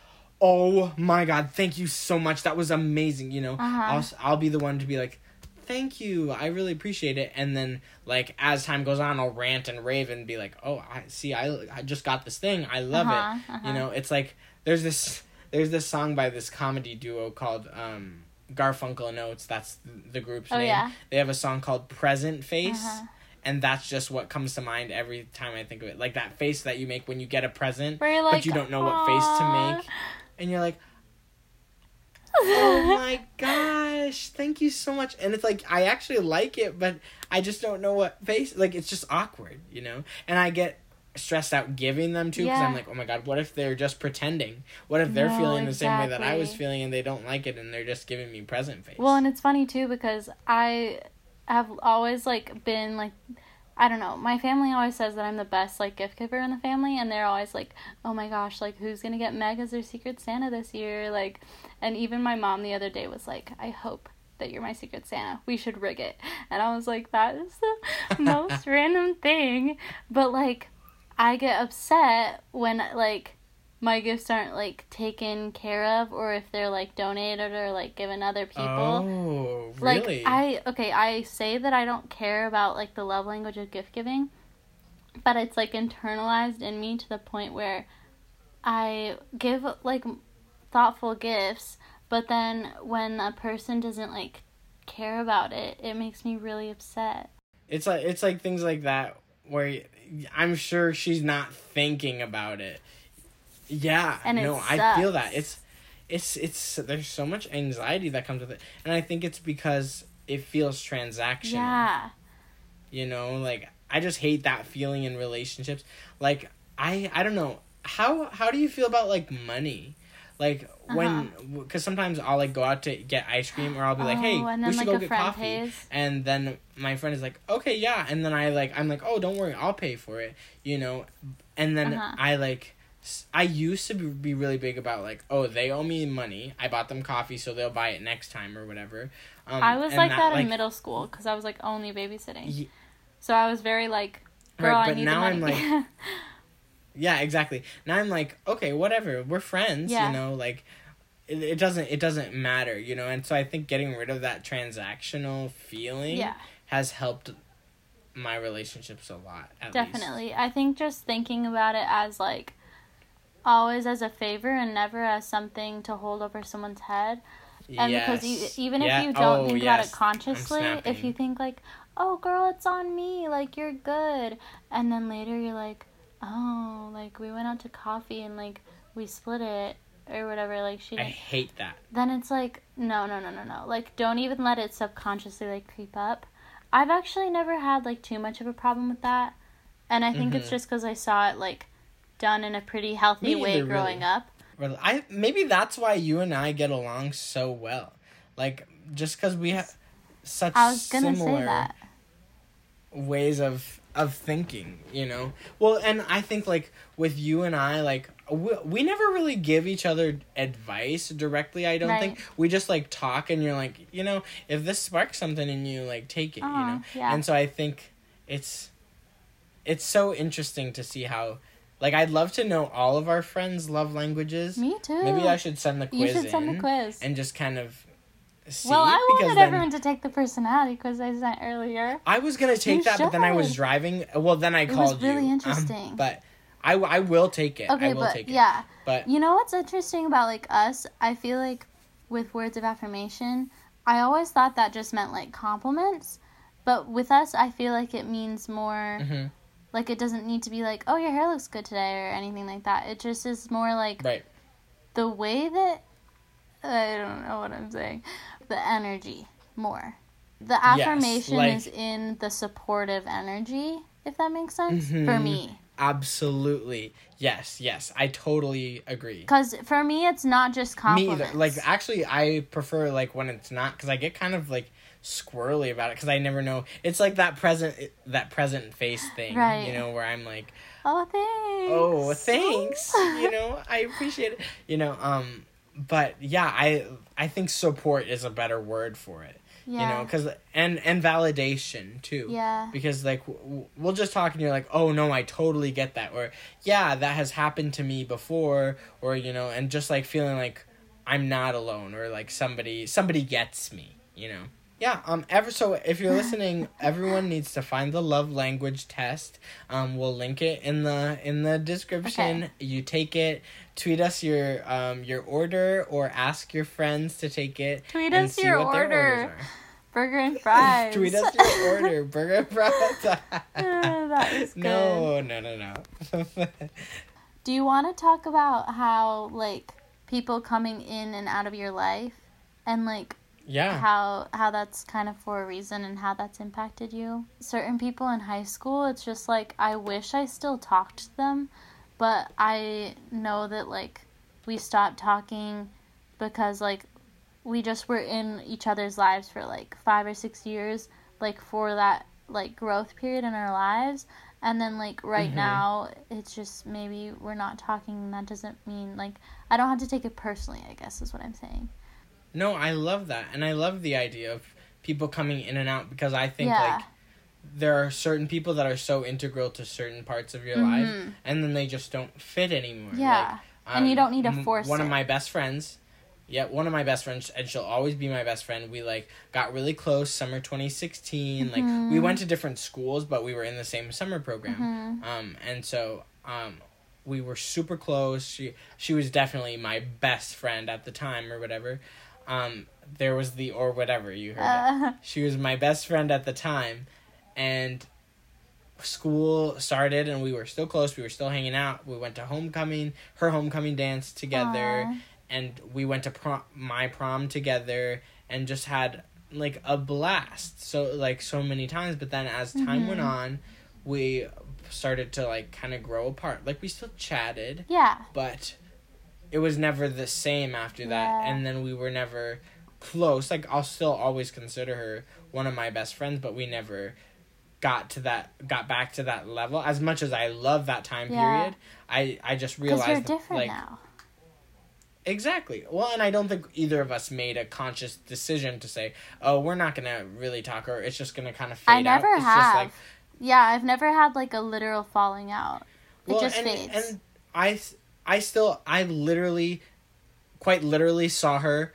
oh my God, thank you so much. That was amazing, you know? Uh-huh. I'll, I'll be the one to be like, thank you. I really appreciate it. And then, like, as time goes on, I'll rant and rave and be like, oh, I see, I, I just got this thing. I love uh-huh. it. Uh-huh. You know, it's like, there's this, there's this song by this comedy duo called, um... Garfunkel and Oates, that's the group's oh, name. Yeah. They have a song called Present Face, uh-huh. and that's just what comes to mind every time I think of it. Like, that face that you make when you get a present, like, but you don't know Aww. What face to make. And you're like, oh my gosh, thank you so much. And it's like, I actually like it, but I just don't know what face. Like, it's just awkward, you know? And I get stressed out giving them to because yeah. I'm like, oh my God, what if they're just pretending? What if they're no, feeling the exactly. same way that I was feeling and they don't like it and they're just giving me present face? Well, and it's funny too because I have always like been like, I don't know, my family always says that I'm the best like gift giver in the family, and they're always like, oh my gosh, like who's gonna get Meg as their Secret Santa this year? Like, and even my mom the other day was like, I hope that you're my Secret Santa. We should rig it. And I was like, that is the most random thing. But like, I get upset when, like, my gifts aren't, like, taken care of, or if they're, like, donated or, like, given other people. Oh, really? Like, I, okay, I say that I don't care about, like, the love language of gift giving, but it's, like, internalized in me to the point where I give, like, thoughtful gifts, but then when a person doesn't, like, care about it, it makes me really upset. It's like, it's like things like that where... I'm sure she's not thinking about it. Yeah, and it no, sucks. I feel that. It's, it's, it's, there's so much anxiety that comes with it. And I think it's because it feels transactional. Yeah. You know, like, I just hate that feeling in relationships. Like, I, I don't know. How, how do you feel about, like, money? Like, uh-huh. when, because sometimes I'll, like, go out to get ice cream, or I'll be oh, like, hey, then, we should like, go get coffee. Pays. And then my friend is like, okay, yeah. And then I, like, I'm like, oh, don't worry, I'll pay for it, you know. And then uh-huh. I, like, I used to be really big about, like, oh, they owe me money. I bought them coffee, so they'll buy it next time or whatever. Um, I was like that, that in like, middle school, because I was, like, only babysitting. Y- so I was very, like, girl, right, but I need now the money. I'm like... Yeah, exactly. Now I'm like, okay, whatever. We're friends, yeah. you know, like it, it doesn't it doesn't matter, you know. And so I think getting rid of that transactional feeling yeah. has helped my relationships a lot. At Definitely. Least. I think just thinking about it as like always as a favor and never as something to hold over someone's head. And yes. because you, even yeah. if you don't oh, think yes. about it consciously, if you think like, "Oh, girl, it's on me. Like you're good." And then later you're like, oh, like, we went out to coffee and, like, we split it or whatever, like, she didn't. I hate that. Then it's like, no, no, no, no, no. Like, don't even let it subconsciously, like, creep up. I've actually never had, like, too much of a problem with that. And I think mm-hmm. it's just because I saw it, like, done in a pretty healthy way growing really. up. Really. I Maybe that's why you and I get along so well. Like, just because we have such I was gonna similar say that. ways of... of thinking, you know? Well, and I think, like, with you and I, like, we, we never really give each other advice directly, I don't right. think. We just, like, talk, and you're like, you know, if this sparks something in you, like, take it, uh, you know? Yeah. And so I think it's, it's so interesting to see how, like, I'd love to know all of our friends' love languages. Me too. Maybe I should send the quiz in. You should in send the quiz. And just kind of... See, well, I wanted then, everyone to take the personality quiz I sent earlier. I was going to take you that, should. but then I was driving. Well, then I it called you. It was really you. interesting. Um, but I, I will take it. Okay, I will but, take it. Yeah. But, you know what's interesting about, like, us? I feel like with words of affirmation, I always thought that just meant, like, compliments. But with us, I feel like it means more, mm-hmm. like, it doesn't need to be like, oh, your hair looks good today or anything like that. It just is more like right. the way that, I don't know what I'm saying. The energy more. The affirmation yes, like, is in the supportive energy, if that makes sense, mm-hmm. for me. Absolutely. Yes, yes. I totally agree. Because for me, it's not just compliments. Me either. Like, actually, I prefer, like, when it's not, because I get kind of, like, squirrely about it, because I never know. It's like that present that present face thing, right. You know, where I'm like, oh, thanks. Oh, thanks. You know, I appreciate it. You know, um, but, yeah, I I think support is a better word for it. Yeah. You know, because and and validation too. Yeah. Because like w- we'll just talk and you're like, oh no, I totally get that, or yeah, that has happened to me before, or you know, and just like feeling like I'm not alone, or like somebody somebody gets me, you know. Yeah. Um. Ever so, if you're listening, everyone needs to find the love language test. Um. We'll link it in the in the description. Okay. You take it. Tweet us your um your order, or ask your friends to take it. Tweet and us see your what order. Their orders are. Burger and fries. Tweet us your order. Burger and fries. uh, that was good. No, no, no, no. Do you want to talk about how like people coming in and out of your life, and like. Yeah. How how that's kind of for a reason and how that's impacted you. Certain people in high school, it's just like, I wish I still talked to them, but I know that, like, we stopped talking because, like, we just were in each other's lives for, like, five or six years, like, for that, like, growth period in our lives. And then, like, right mm-hmm. now, it's just maybe we're not talking, and that doesn't mean, like, I don't have to take it personally, I guess is what I'm saying. No, I love that. And I love the idea of people coming in and out, because I think, yeah. like, there are certain people that are so integral to certain parts of your mm-hmm. life, and then they just don't fit anymore. Yeah. Like, um, and you don't need to force m- One it. of my best friends, yeah, one of my best friends, and she'll always be my best friend, we, like, got really close summer twenty sixteen. Mm-hmm. Like, we went to different schools, but we were in the same summer program. Mm-hmm. Um, and so... um. We were super close. She she was definitely my best friend at the time or whatever. Um, there was the or whatever you heard. Uh. She was my best friend at the time, and school started and we were still close. We were still hanging out. We went to homecoming, her homecoming dance together, Aww. and we went to prom, my prom together, and just had like a blast. So like so many times, but then as time mm-hmm. went on, we started to like kind of grow apart. Like we still chatted, yeah, but it was never the same after yeah. that. And then we were never close. Like I'll still always consider her one of my best friends, but we never got to that got back to that level. As much as I love that time yeah. period, I I just realized you're that, different like now. Exactly. Well, and I don't think either of us made a conscious decision to say, oh, we're not gonna really talk, or it's just gonna kind of fade I never out. It's have. Just like yeah, I've never had, like, a literal falling out. It well, just and, fades. And I, I still, I literally, quite literally saw her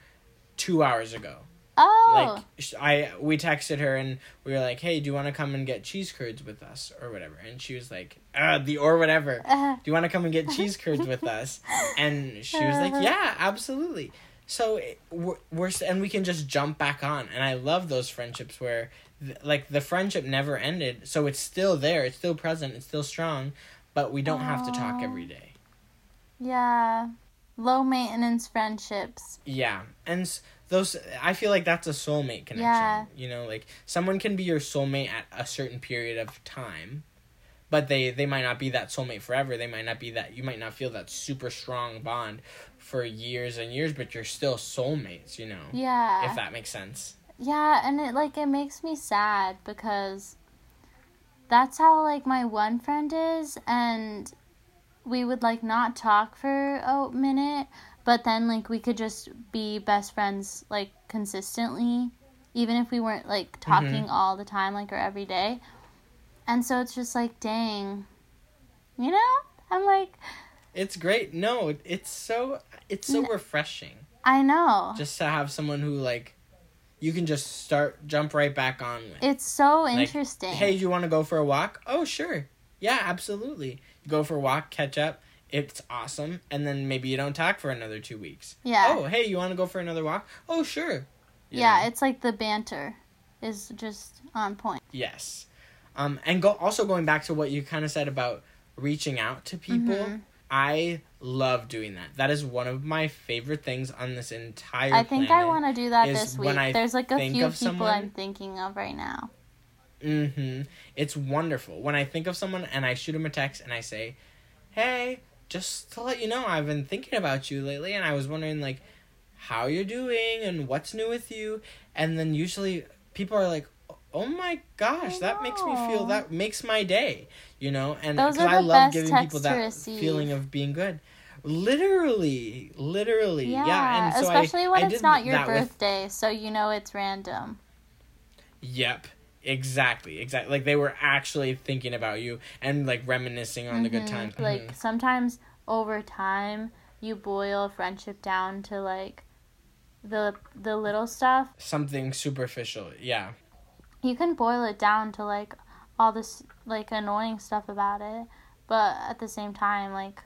two hours ago. Oh. Like, I, we texted her, and we were like, hey, do you want to come and get cheese curds with us? Or whatever. And she was like, uh, the or whatever. Uh. Do you want to come and get cheese curds with us? And she was like, yeah, absolutely. So, we're, we're, and we can just jump back on. And I love those friendships where... like the friendship never ended, so it's still there, it's still present, it's still strong, but we don't have to talk every day. Yeah, low maintenance friendships. Yeah, and those, I feel like that's a soulmate connection. Yeah. You know, like someone can be your soulmate at a certain period of time, but they they might not be that soulmate forever. They might not be that, you might not feel that super strong bond for years and years, but you're still soulmates, you know. Yeah, if that makes sense. Yeah, and it, like, it makes me sad because that's how, like, my one friend is, and we would, like, not talk for a minute, but then, like, we could just be best friends, like, consistently, even if we weren't, like, talking mm-hmm. all the time, like, or every day. And so it's just like, dang, you know? I'm like... It's great. No, it's so, it's so refreshing. I know. Just to have someone who, like... you can just start, jump right back on with. It's so like, interesting. Hey, do you want to go for a walk? Oh, sure. Yeah, absolutely. You go for a walk, catch up. It's awesome. And then maybe you don't talk for another two weeks. Yeah. Oh, hey, you want to go for another walk? Oh, sure. You yeah, know. It's like the banter is just on point. Yes. Um, and go. also going back to what you kind of said about reaching out to people, mm-hmm. I... love doing that. That is one of my favorite things on this entire planet. I think I want to do that this week. There's like a few people I'm thinking of right now. Mm-hmm. It's wonderful. When I think of someone and I shoot them a text and I say, hey, just to let you know, I've been thinking about you lately and I was wondering, like, how you're doing and what's new with you. And then usually people are like, oh my gosh, that makes me feel, that makes my day, you know? And because I love giving people that feeling of being good. Literally, literally. Yeah, yeah. And so especially I, when I it's not your birthday, with... so you know it's random. Yep. Exactly, exactly. Like, they were actually thinking about you and, like, reminiscing on mm-hmm. the good times. Mm-hmm. Like, sometimes over time, you boil friendship down to, like, the the little stuff. Something superficial, yeah. You can boil it down to, like, all this, like, annoying stuff about it. But at the same time, like,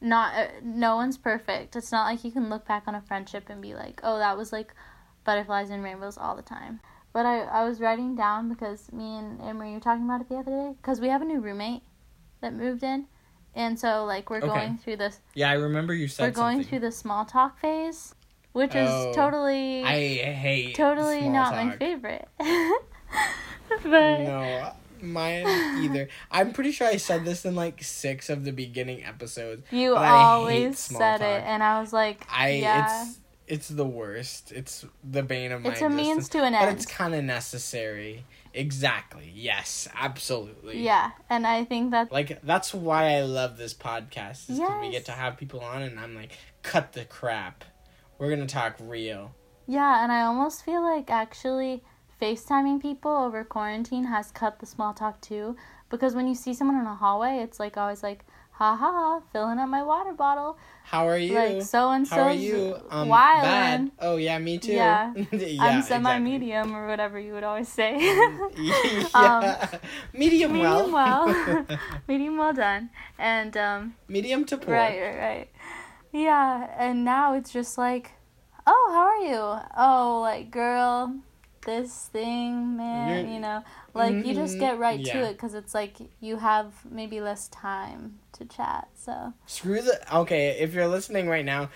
not uh, no one's perfect. It's not like you can look back on a friendship and be like, oh, that was, like, butterflies and rainbows all the time. But I, I was writing down because me and Emery were talking about it the other day. Because we have a new roommate that moved in. And so, like, we're okay. going through this. Yeah, I remember you said We're going something. through the small talk phase, which oh, is totally... I hate Totally small not talk. my favorite. But no, mine either. I'm pretty sure I said this in, like, six of the beginning episodes. You always said talk. it. And I was like, I, yeah. It's, It's the worst. It's the bane of my existence. It's a means to an end. But it's kind of necessary. Exactly. Yes, absolutely. Yeah, and I think that... Like, that's why I love this podcast. Is yes. We get to have people on, and I'm like, cut the crap. We're going to talk real. Yeah, and I almost feel like actually FaceTiming people over quarantine has cut the small talk, too. Because when you see someone in a hallway, it's like always like... Ha ha, filling up my water bottle. How are you? Like, so-and-so's How are you? Um, bad. Oh, yeah, me too. Yeah, yeah I'm semi-medium exactly. or whatever you would always say. yeah. um, medium, medium well. Medium well. Medium well done. And um, medium to poor. Right, right, right. Yeah, and now it's just like, oh, how are you? Oh, like, girl, this thing, man, You're, you know. Like, mm-hmm. you just get right yeah. to it because it's like you have maybe less time to chat, so. Screw the, okay, if you're listening right now,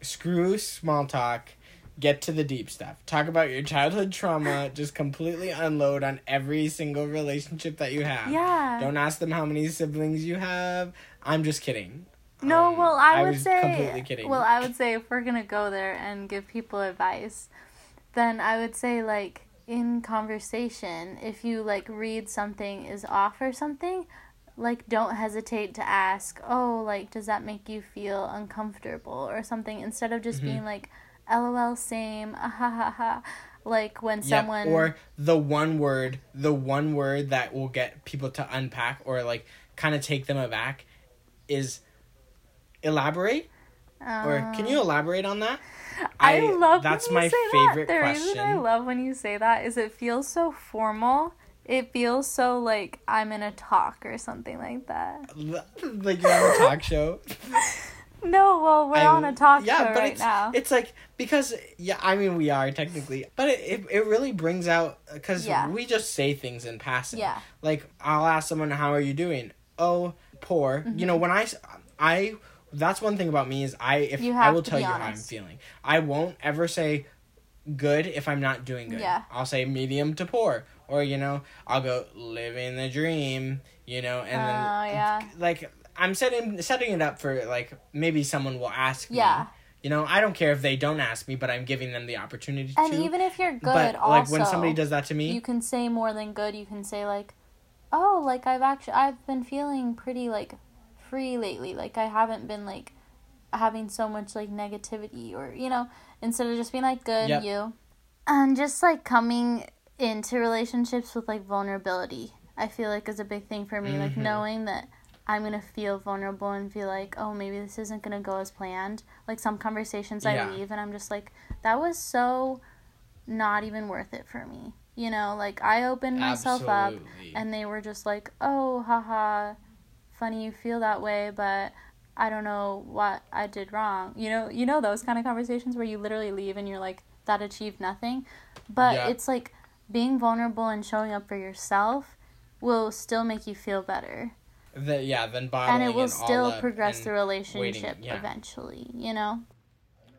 screw small talk, get to the deep stuff. Talk about your childhood trauma, just completely unload on every single relationship that you have. Yeah. Don't ask them how many siblings you have. I'm just kidding. No, um, well, I, I would was say. completely kidding. Well, I would say if we're going to go there and give people advice, then I would say, like, in conversation, if you, like, read something is off or something, like, don't hesitate to ask, oh, like, does that make you feel uncomfortable or something? Instead of just mm-hmm. being like, lol, same, ah, ha, ha, ha. Like, when yeah, someone... Or the one word, the one word that will get people to unpack or, like, kind of take them aback is elaborate. Um, or can you elaborate on that? I, I love that's when you my say favorite that. The question. reason I love when you say that is it feels so formal. It feels so like I'm in a talk or something like that. Like you're on a talk show. No, well we're I'm, on a talk yeah, show but right it's, now. It's like because yeah, I mean we are technically, but it it, it really brings out because yeah. we just say things in passing. Yeah. Like I'll ask someone, "How are you doing?" Oh, poor. Mm-hmm. You know when I I. That's one thing about me is I if I will tell you how I'm feeling. I won't ever say good if I'm not doing good. Yeah. I'll say medium to poor. Or, you know, I'll go living the dream, you know, and then uh, yeah. like I'm setting setting it up for like maybe someone will ask me. Yeah. You know, I don't care if they don't ask me, but I'm giving them the opportunity to. And even if you're good but, also. Like when somebody does that to me. You can say more than good. You can say like, oh, like I've actually I've been feeling pretty like free lately, like I haven't been like having so much like negativity or you know instead of just being like good yep. you and just like coming into relationships with like vulnerability I feel like is a big thing for me mm-hmm. like knowing that I'm gonna feel vulnerable and feel like oh maybe this isn't gonna go as planned like some conversations yeah. I leave and I'm just like that was so not even worth it for me you know like I opened Absolutely. myself up and they were just like oh haha funny you feel that way but I don't know what I did wrong you know you know those kind of conversations where you literally leave and you're like that achieved nothing but yeah. it's like being vulnerable and showing up for yourself will still make you feel better the, yeah then bottling and it will and still progress the relationship waiting, yeah. eventually you know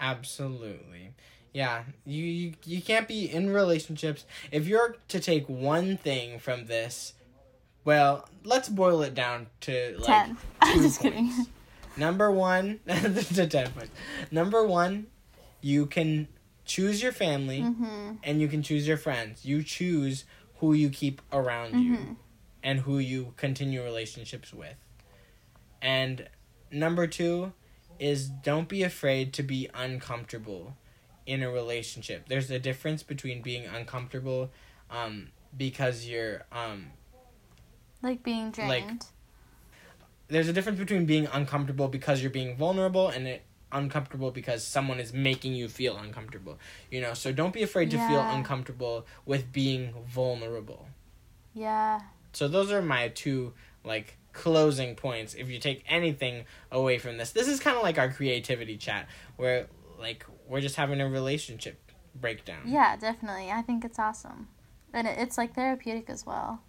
Absolutely. Yeah, you, you you can't be in relationships. If you're to take one thing from this, well, let's boil it down to like ten. I'm just points. kidding. Number one, to ten points. Number one, you can choose your family, mm-hmm. and you can choose your friends. You choose who you keep around mm-hmm. you and who you continue relationships with. And number two is don't be afraid to be uncomfortable in a relationship. There's a difference between being uncomfortable um because you're um like being drained. Like, there's a difference between being uncomfortable because you're being vulnerable and it, uncomfortable because someone is making you feel uncomfortable. You know, so don't be afraid to yeah. feel uncomfortable with being vulnerable. Yeah. So those are my two like closing points. If you take anything away from this, this is kind of like our creativity chat where like we're just having a relationship breakdown. Yeah, definitely. I think it's awesome. And it's like therapeutic as well.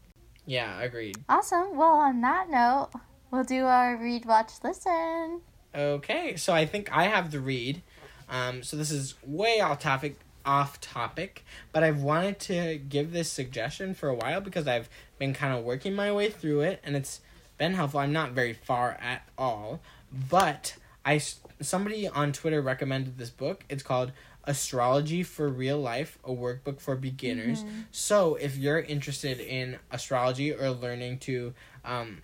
Yeah, agreed. Awesome. Well, on that note, we'll do our read, watch, listen. Okay, so I think I have the read. Um, so this is way off topic, off topic, but I've wanted to give this suggestion for a while because I've been kind of working my way through it, and it's been helpful. I'm not very far at all, but I somebody on Twitter recommended this book. It's called Astrology for Real Life: A Workbook for Beginners. Mm-hmm. So if you're interested in astrology or learning to um.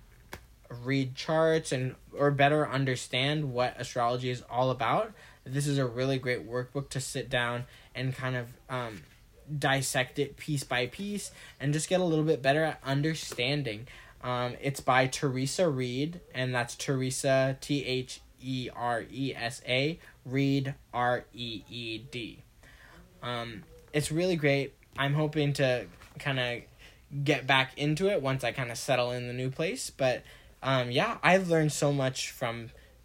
read charts and or better understand what astrology is all about, this is a really great workbook to sit down and kind of um dissect it piece by piece and just get a little bit better at understanding. Um it's by Theresa Reed, and that's Theresa T H E R E S A, Reed R E E D. Um it's really great. I'm hoping to kind of get back into it once I kind of settle in the new place, but Um, yeah, I've learned so much from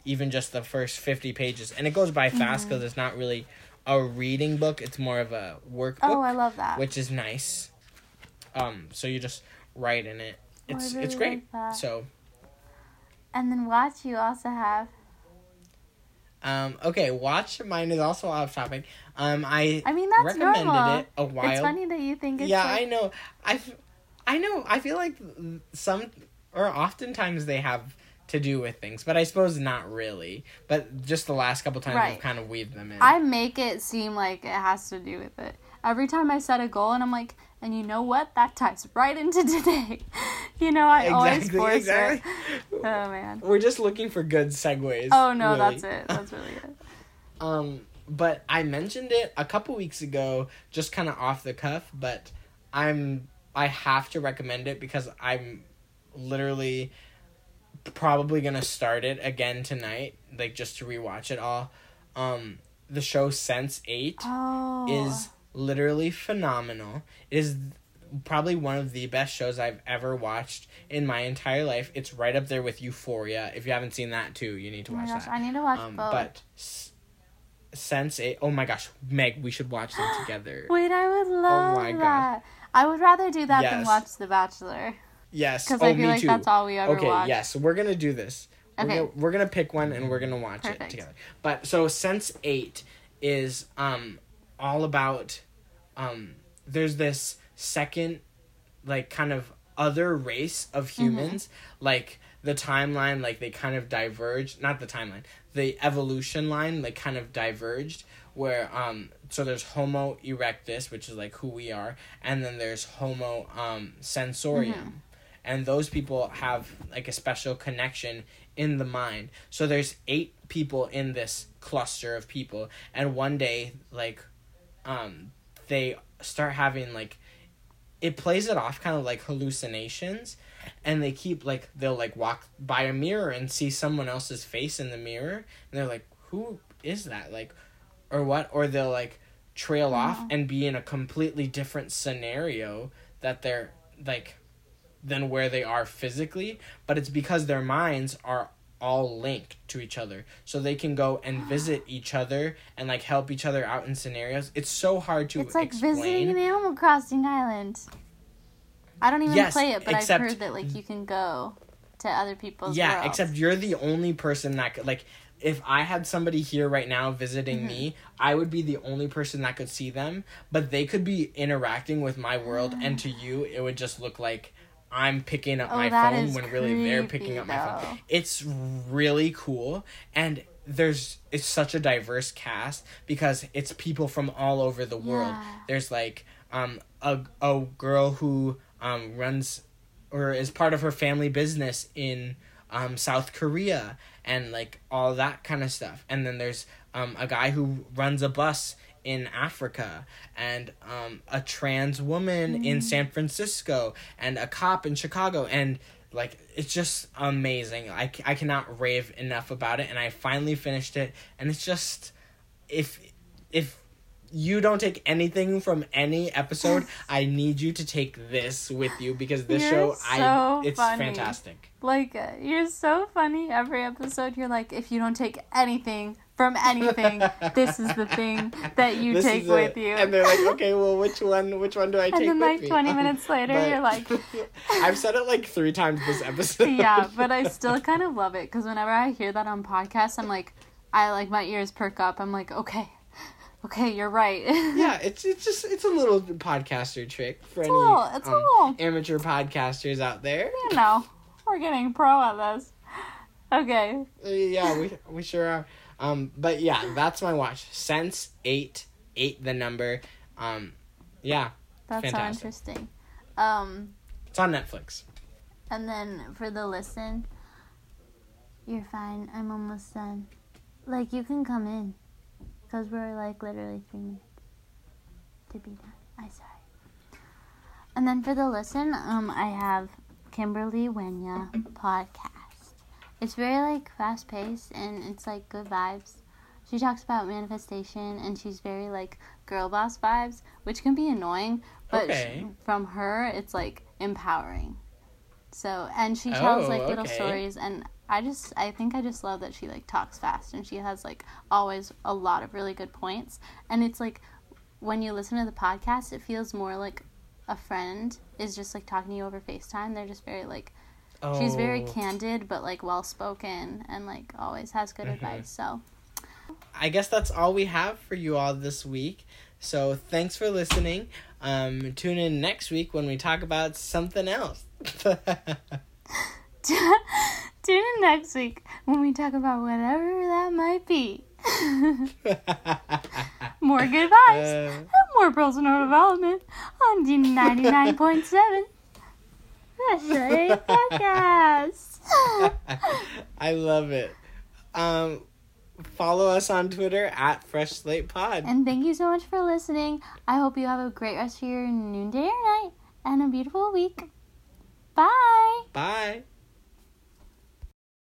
even just the first fifty pages. And it goes by fast because mm-hmm. it's not really a reading book. It's more of a workbook. Oh, I love that. Which is nice. Um, so you just write in it. It's oh, really it's great. Like so. And then watch you also have. Um, okay, watch. Mine is also off topic. Um, I, I mean, that's recommended normal. It a while. It's funny that you think it's Yeah, like... I know. I, I know. I feel like some... Or oftentimes they have to do with things, but I suppose not really. But just the last couple times right. I've kind of weaved them in. I make it seem like it has to do with it. Every time I set a goal and I'm like, and you know what? That ties right into today. you know, I exactly, always force exactly. it. Oh, man. We're just looking for good segues. Oh, no, really. That's it. That's really it. um, but I mentioned it a couple weeks ago, just kind of off the cuff, but I'm I have to recommend it because I'm... literally probably gonna start it again tonight, like just to rewatch it all. Um the show Sense eight oh. is literally phenomenal. It is probably one of the best shows I've ever watched in my entire life. It's right up there with Euphoria. If you haven't seen that too, you need to oh watch gosh, that. I need to watch um, both. But Sense eight, oh my gosh, Meg, we should watch them together. Wait, I would love oh my that. God. I would rather do that yes. than watch The Bachelor. Yes, because oh, I feel like too. That's all we ever okay, watch. Okay, yes, we're going to do this. Okay. We're gonna, we're going to pick one and we're going to watch Perfect. It together. But so Sense eight is um all about um there's this second like kind of other race of humans, mm-hmm. like the timeline, like they kind of diverged, not the timeline, the evolution line, like kind of diverged where um so there's Homo erectus, which is like who we are, and then there's Homo um sensorium. Mm-hmm. And those people have, like, a special connection in the mind. So there's eight people in this cluster of people. And one day, like, um, they start having, like... It plays it off kind of like hallucinations. And they keep, like... They'll, like, walk by a mirror and see someone else's face in the mirror. And they're like, who is that? Like, or what? Or they'll, like, trail yeah. off and be in a completely different scenario that they're, like... than where they are physically, but it's because their minds are all linked to each other. So they can go and visit each other and, like, help each other out in scenarios. It's so hard to explain. It's like explain. Visiting an Animal Crossing island. I don't even yes, play it, but except, I've heard that, like, you can go to other people's yeah, worlds. Except you're the only person that, could, like... if I had somebody here right now visiting mm-hmm. me, I would be the only person that could see them, but they could be interacting with my world, mm. and to you, it would just look like I'm picking up oh, my phone when really creepy, they're picking up though. my phone. It's really cool, and there's it's such a diverse cast because it's people from all over the world. Yeah. There's like um a a girl who um runs or is part of her family business in um South Korea and like all that kind of stuff. And then there's um a guy who runs a bus in Africa, and um a trans woman mm. in San Francisco, and a cop in Chicago, and like it's just amazing. I, I cannot rave enough about it, and I finally finished it, and it's just if if you don't take anything from any episode, I need you to take this with you because this you're show so I it's funny. fantastic. Like you're so funny. Every episode you're like, if you don't take anything from anything, this is the thing that you this take with you. And they're like, okay, well, which one which one do I and take then, with like, me? And then like twenty um, minutes later, but... you're like... I've said it like three times this episode. Yeah, but I still kind of love it because whenever I hear that on podcasts, I'm like, I like my ears perk up. I'm like, okay, okay, you're right. Yeah, it's it's just, it's a little podcaster trick for it's any little, it's um, little... amateur podcasters out there. You know, we're getting pro at this. Okay. Yeah, we we sure are. Um, but yeah, that's my watch. Sense eight, eight the number. Um, yeah, that's fantastic. So interesting. Um, it's on Netflix. And then for the listen, you're fine. I'm almost done. Like, you can come in. Because we're, like, literally three minutes to be done. I'm sorry. And then for the listen, um, I have Kimberly Wenya Podcast. It's very, like, fast-paced, and it's, like, good vibes. She talks about manifestation, and she's very, like, girl boss vibes, which can be annoying, but okay. she, from her, it's, like, empowering. So, and she tells, oh, like, little okay. stories, and I just, I think I just love that she, like, talks fast, and she has, like, always a lot of really good points, and it's, like, when you listen to the podcast, it feels more like a friend is just, like, talking to you over FaceTime. They're just very, like... Oh. She's very candid, but, like, well-spoken and, like, always has good mm-hmm. advice, so. I guess that's all we have for you all this week. So, thanks for listening. Um, tune in next week when we talk about something else. Tune in next week when we talk about whatever that might be. More good vibes uh, and more personal development on D ninety-nine point seven. Fresh Slate Podcast. I love it. Um, follow us on Twitter at Fresh Slate Pod. And thank you so much for listening. I hope you have a great rest of your noonday or night and a beautiful week. Bye. Bye.